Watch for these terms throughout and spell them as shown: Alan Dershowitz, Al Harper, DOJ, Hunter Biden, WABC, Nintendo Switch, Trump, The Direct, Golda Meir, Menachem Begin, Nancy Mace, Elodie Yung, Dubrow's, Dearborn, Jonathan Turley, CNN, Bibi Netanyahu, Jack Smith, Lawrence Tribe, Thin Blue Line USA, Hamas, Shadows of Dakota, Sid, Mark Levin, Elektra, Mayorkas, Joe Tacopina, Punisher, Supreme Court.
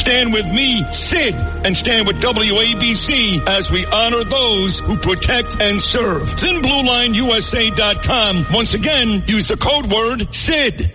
Stand with me, Sid, and stand with WABC as we honor those who protect and serve. ThinBlueLineUSA.com. Once again, use the code word SID.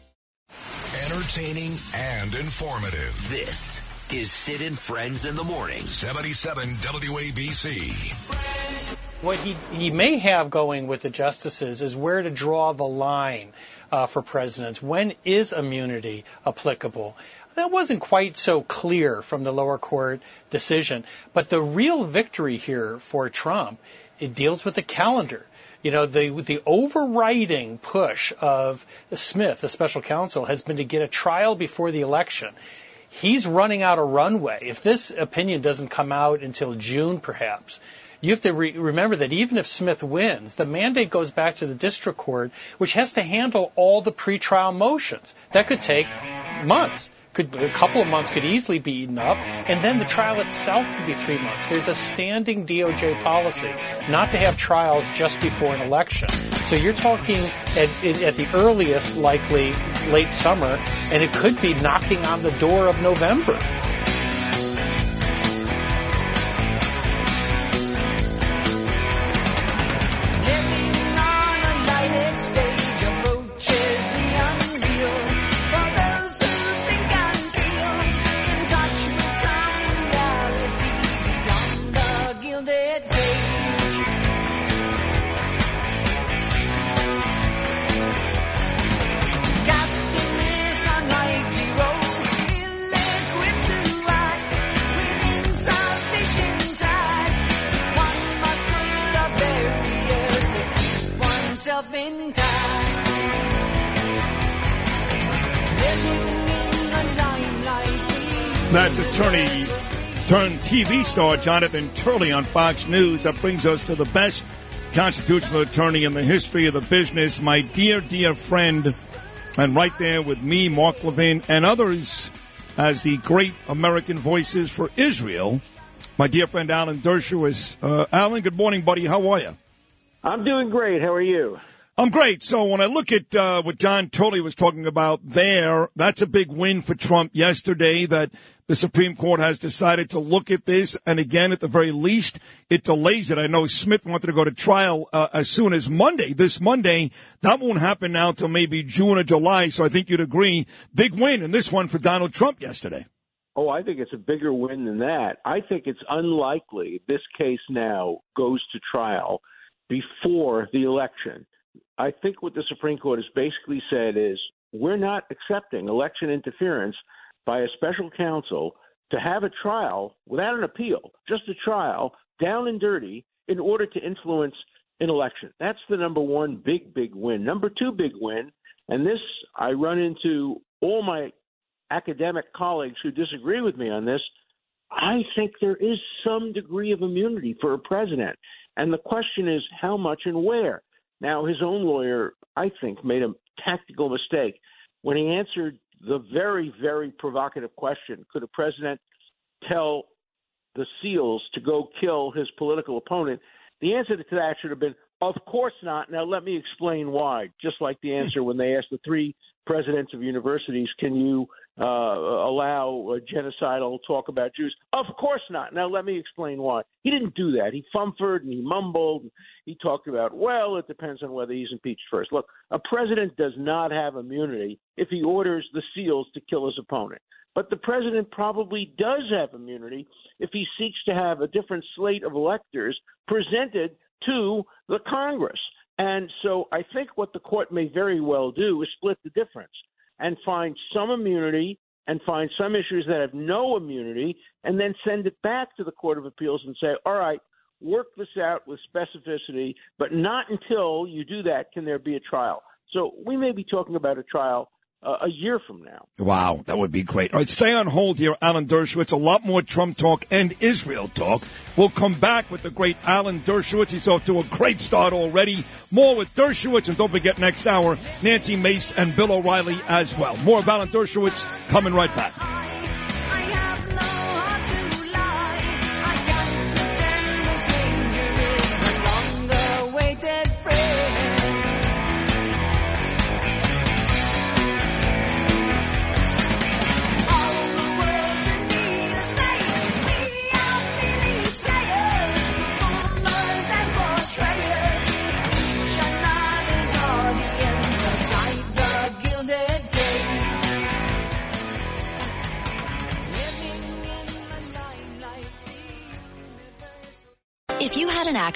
Entertaining and informative. This is Sid and Friends in the Morning. 77 WABC. What he may have going with the justices is where to draw the line for presidents. When is immunity applicable? That wasn't quite so clear from the lower court decision. But the real victory here for Trump, it deals with the calendar. You know, the overriding push of Smith, the special counsel, has been to get a trial before the election. He's running out of runway. If this opinion doesn't come out until June, perhaps, you have to remember that even if Smith wins, the mandate goes back to the district court, which has to handle all the pretrial motions. That could take months. A couple of months could easily be eaten up, and then the trial itself could be 3 months. There's a standing DOJ policy not to have trials just before an election. So you're talking at the earliest, likely late summer, and it could be knocking on the door of November. That's attorney turned TV star Jonathan Turley on Fox News. That brings us to the best constitutional attorney in the history of the business, my dear, dear friend, and right there with me, Mark Levin, and others as the great American voices for Israel, my dear friend Alan Dershowitz. Alan, good morning, buddy. How are you? I'm doing great. How are you? I'm great. So when I look at what John Turley was talking about there, that's a big win for Trump yesterday, that the Supreme Court has decided to look at this. And again, at the very least, it delays it. I know Smith wanted to go to trial as soon as Monday, this Monday. That won't happen now till maybe June or July. So I think you'd agree. Big win in this one for Donald Trump yesterday. Oh, I think it's a bigger win than that. I think it's unlikely this case now goes to trial before the election. I think what the Supreme Court has basically said is we're not accepting election interference by a special counsel to have a trial without an appeal, just a trial, down and dirty, in order to influence an election. That's the number one big, big win. Number two big win, and this I run into all my academic colleagues who disagree with me on this, I think there is some degree of immunity for a president. And the question is how much and where. Now, his own lawyer, I think, made a tactical mistake when he answered the very, very provocative question, could a president tell the SEALs to go kill his political opponent? The answer to that should have been, of course not. Now, let me explain why, just like the answer when they asked the three presidents of universities, can you allow a genocidal talk about Jews? Of course not. Now, let me explain why. He didn't do that. He fumfered and he mumbled. He talked about, well, it depends on whether he's impeached first. Look, a president does not have immunity if he orders the SEALs to kill his opponent. But the president probably does have immunity if he seeks to have a different slate of electors presented to the Congress. And so I think what the court may very well do is split the difference and find some immunity and find some issues that have no immunity and then send it back to the Court of Appeals and say, all right, work this out with specificity, but not until you do that can there be a trial. So we may be talking about a trial a year from now. Wow, that would be great. All right, stay on hold here, Alan Dershowitz. A lot more Trump talk and Israel talk. We'll come back with the great Alan Dershowitz. He's off to a great start already. More with Dershowitz, and don't forget next hour, Nancy Mace and Bill O'Reilly as well. More of Alan Dershowitz coming right back. If you had an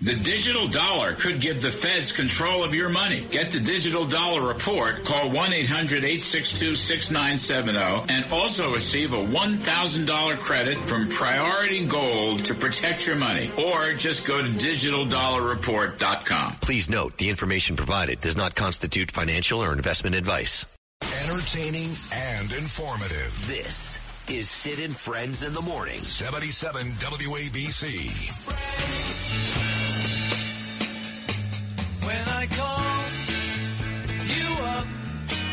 The digital dollar could give the feds control of your money. Get the digital dollar report. Call 1-800-862-6970 and also receive a $1,000 credit from Priority Gold to protect your money. Or just go to digitaldollarreport.com. Please note the information provided does not constitute financial or investment advice. Entertaining and informative. This is Sid and Friends in the Morning. 77 WABC. When I call you up.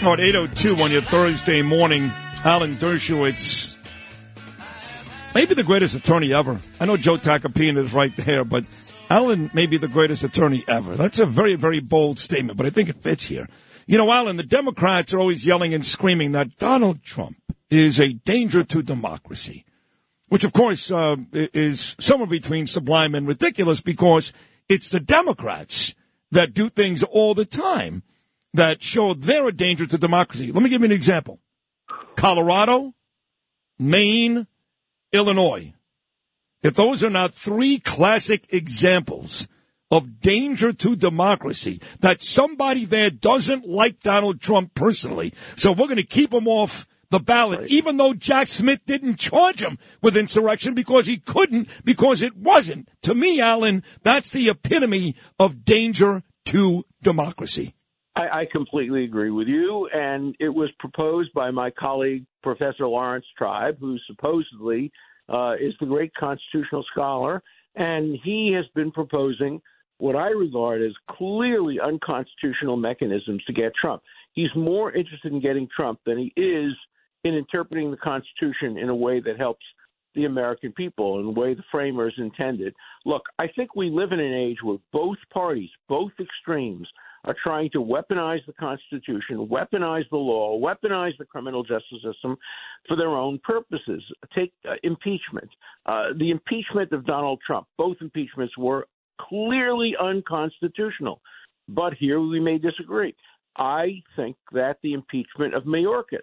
At 8:02 on your Thursday morning, Alan Dershowitz, maybe the greatest attorney ever. I know Joe Tacopina is right there, but Alan may be the greatest attorney ever. That's a very, very bold statement, but I think it fits here. You know, Alan, the Democrats are always yelling and screaming that Donald Trump is a danger to democracy, which, of course, is somewhere between sublime and ridiculous because it's the Democrats that do things all the time that show they're a danger to democracy. Let me give you an example. Colorado, Maine, Illinois. If those are not three classic examples of danger to democracy, that somebody there doesn't like Donald Trump personally, so we're going to keep him off the ballot, right, even though Jack Smith didn't charge him with insurrection because he couldn't, because it wasn't. To me, Alan, that's the epitome of danger to democracy. I completely agree with you, and it was proposed by my colleague, Professor Lawrence Tribe, who supposedly is the great constitutional scholar, and he has been proposing what I regard as clearly unconstitutional mechanisms to get Trump. He's more interested in getting Trump than he is in interpreting the Constitution in a way that helps the American people, in the way the framers intended. Look, I think we live in an age where both parties, both extremes, are trying to weaponize the Constitution, weaponize the law, weaponize the criminal justice system for their own purposes. Take impeachment. The impeachment of Donald Trump, both impeachments were clearly unconstitutional, but here we may disagree. I think that the impeachment of Mayorkas,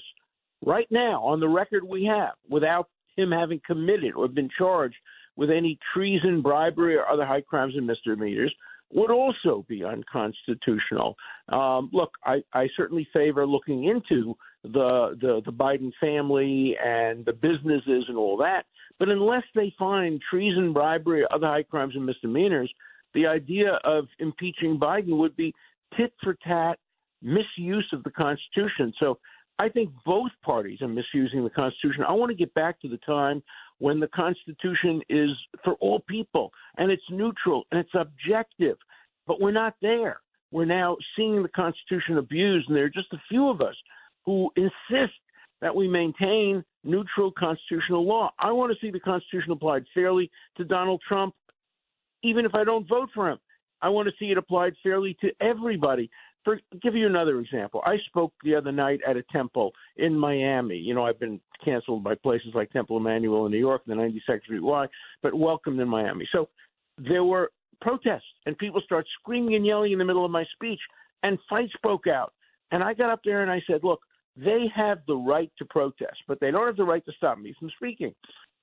right now, on the record we have, without him having committed or been charged with any treason, bribery, or other high crimes and misdemeanors, would also be unconstitutional. Look, I certainly favor looking into the Biden family and the businesses and all that, but unless they find treason, bribery, or other high crimes and misdemeanors, the idea of impeaching Biden would be tit for tat misuse of the Constitution. So I think both parties are misusing the Constitution. I want to get back to the time when the Constitution is for all people and it's neutral and it's objective. But we're not there. We're now seeing the Constitution abused, and there are just a few of us who insist that we maintain neutral constitutional law. I want to see the Constitution applied fairly to Donald Trump, even if I don't vote for him. I want to see it applied fairly to everybody. For give you another example. I spoke the other night at a temple in Miami. You know, I've been canceled by places like Temple Emmanuel in New York, the 92nd Street Y, but welcomed in Miami. So there were protests, and people start screaming and yelling in the middle of my speech, and fights broke out. And I got up there and I said, look, they have the right to protest, but they don't have the right to stop me from speaking.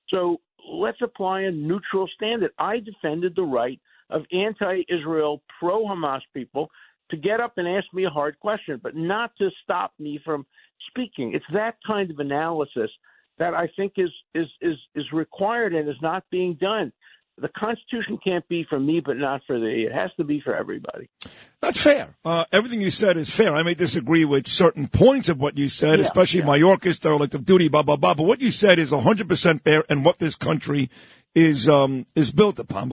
So let's apply a neutral standard. I defended the right of anti-Israel, pro-Hamas people to get up and ask me a hard question, but not to stop me from speaking. It's that kind of analysis that I think is required and is not being done. The Constitution can't be for me, but not for thee. It has to be for everybody. That's fair. Everything you said is fair. I may disagree with certain points of what you said, especially Mayorkas, derelict of duty, blah, blah, blah. But what you said is 100% fair and what this country is built upon.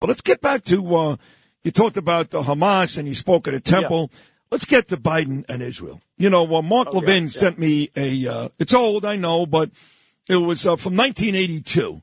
Well, let's get back to you talked about the Hamas and you spoke at a temple. Yeah. Let's get to Biden and Israel. You know, Mark Levin sent me a it's old, I know, but it was from 1982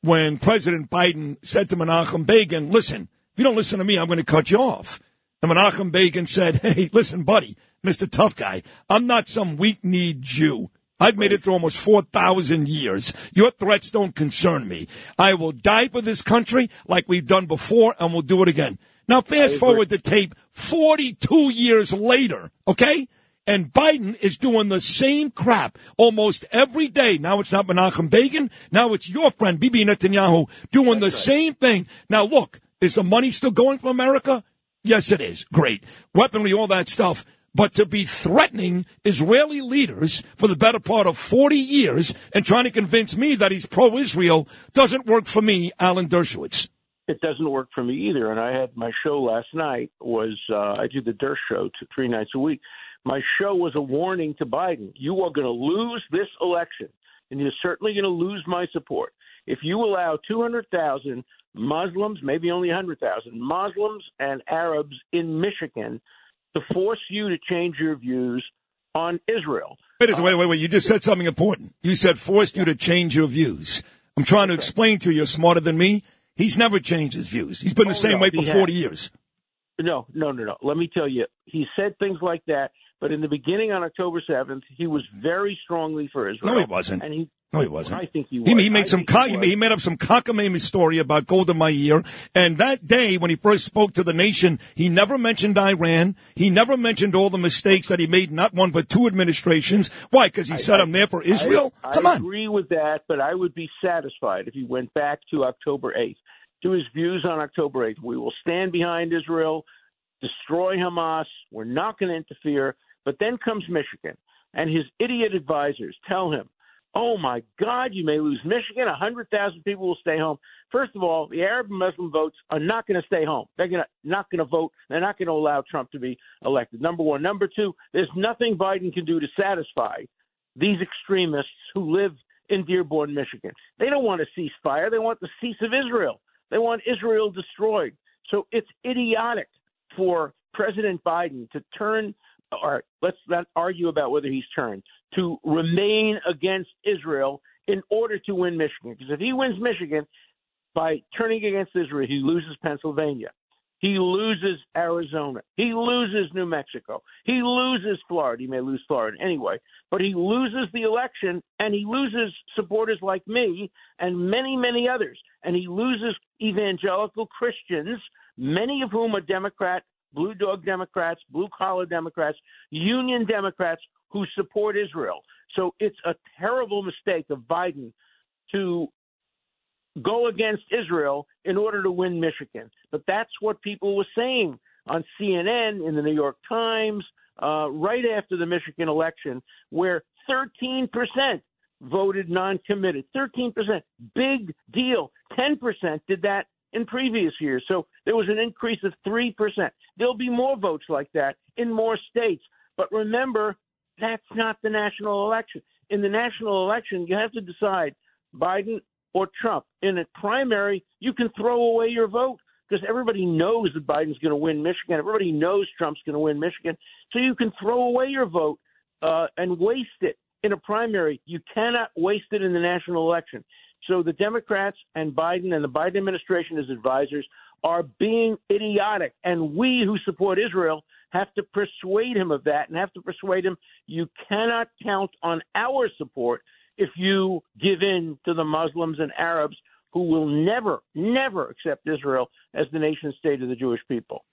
when President Biden said to Menachem Begin, listen, if you don't listen to me, I'm going to cut you off. And Menachem Begin said, hey, listen, buddy, Mr. Tough Guy, I'm not some weak-kneed Jew. I've made it through almost 4,000 years. Your threats don't concern me. I will die for this country like we've done before, and we'll do it again. Now, fast forward the tape 42 years later, okay? And Biden is doing the same crap almost every day. Now it's not Menachem Begin. Now it's your friend, Bibi Netanyahu, doing same thing. Now, look, is the money still going from America? Yes, it is. Great. Weaponry, all that stuff. But to be threatening Israeli leaders for the better part of 40 years and trying to convince me that he's pro-Israel doesn't work for me, Alan Dershowitz. It doesn't work for me either. And I had my show last night was I do the Dersh show 3 nights a week. My show was a warning to Biden. You are going to lose this election, and you're certainly going to lose my support. If you allow 200,000 Muslims, maybe only 100,000 Muslims and Arabs in Michigan to force you to change your views on Israel. Wait. You just said something important. You said forced you to change your views. I'm trying to explain to you, you're smarter than me. He's never changed his views. He's been the same way for 40 years. No. Let me tell you, he said things like that, but in the beginning on October 7th, he was very strongly for Israel. No, he wasn't. And he wasn't. I think he was. He made up some cockamamie story about Golda Meir. And that day when he first spoke to the nation, he never mentioned Iran. He never mentioned all the mistakes that he made, not one but two administrations. Why? Because he said, I'm there for Israel? Come on. I agree with that, but I would be satisfied if he went back to October 8th, to his views on October 8th. We will stand behind Israel, destroy Hamas. We're not going to interfere. But then comes Michigan, and his idiot advisors tell him, oh, my God, you may lose Michigan. 100,000 people will stay home. First of all, the Arab and Muslim votes are not going to stay home. They're not going to vote. They're not going to allow Trump to be elected, number one. Number two, there's nothing Biden can do to satisfy these extremists who live in Dearborn, Michigan. They don't want a ceasefire. They want the cease of Israel. They want Israel destroyed. So it's idiotic for President Biden to turn – or let's not argue about whether he's turned to remain against Israel in order to win Michigan. Because if he wins Michigan by turning against Israel, he loses Pennsylvania. He loses Arizona. He loses New Mexico. He loses Florida. He may lose Florida anyway, but he loses the election, and he loses supporters like me and many, many others. And he loses evangelical Christians, many of whom are Democrat, blue dog Democrats, blue collar Democrats, union Democrats who support Israel. So it's a terrible mistake of Biden to go against Israel in order to win Michigan. But that's what people were saying on CNN, in the New York Times, right after the Michigan election, where 13% voted non-committed. 13%, big deal. 10% did that in previous years. So there was an increase of 3%. There'll be more votes like that in more states. But remember, that's not the national election. In the national election, you have to decide Biden or Trump. In a primary, you can throw away your vote because everybody knows that Biden's going to win Michigan. Everybody knows Trump's going to win Michigan. So you can throw away your vote and waste it in a primary. You cannot waste it in the national election. So the Democrats and Biden and the Biden administration as advisors are being idiotic. And we who support Israel have to persuade him of that and have to persuade him you cannot count on our support if you give in to the Muslims and Arabs who will never, never accept Israel as the nation state of the Jewish people.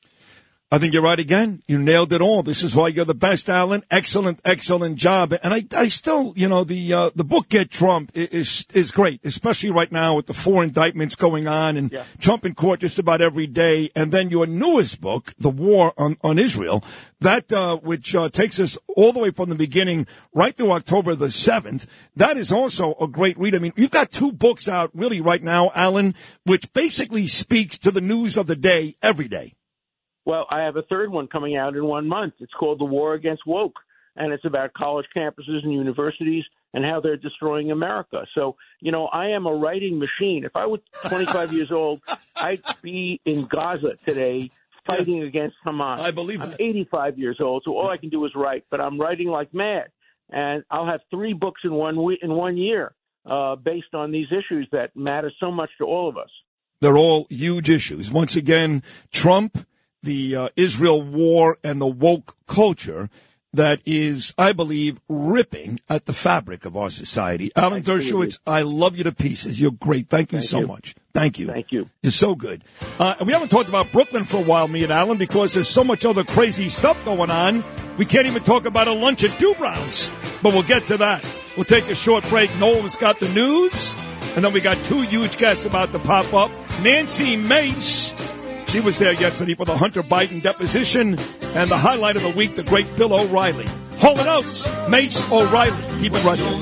I think you're right again. You nailed it all. This is why you're the best, Alan. Excellent, excellent job. And I still, you know, the book Get Trump is great, especially right now with the four indictments going on and Trump in court just about every day. And then your newest book, The War on Israel, that which takes us all the way from the beginning right through October the 7th. That is also a great read. I mean, you've got two books out really right now, Alan, which basically speaks to the news of the day every day. Well, I have a third one coming out in 1 month. It's called The War Against Woke, and it's about college campuses and universities and how they're destroying America. So, you know, I am a writing machine. If I were 25 years old, I'd be in Gaza today fighting against Hamas. I believe that. I'm 85 years old, so all I can do is write, but I'm writing like mad. And I'll have three books in 1 year based on these issues that matter so much to all of us. They're all huge issues. Once again, Trump, the Israel war, and the woke culture that is, I believe, ripping at the fabric of our society. Alan Dershowitz, I love you to pieces. You're great. Thank you so much. Thank you. Thank you. You're so good. We haven't talked about Brooklyn for a while, me and Alan, because there's so much other crazy stuff going on. We can't even talk about a lunch at Dubrow's, but we'll get to that. We'll take a short break. Noel's got the news, and then we got two huge guests about to pop up. Nancy Mace. She was there yesterday for the Hunter Biden deposition and the highlight of the week, the great Bill O'Reilly. Hall & Oates, Mace O'Reilly. Keep it right here.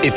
If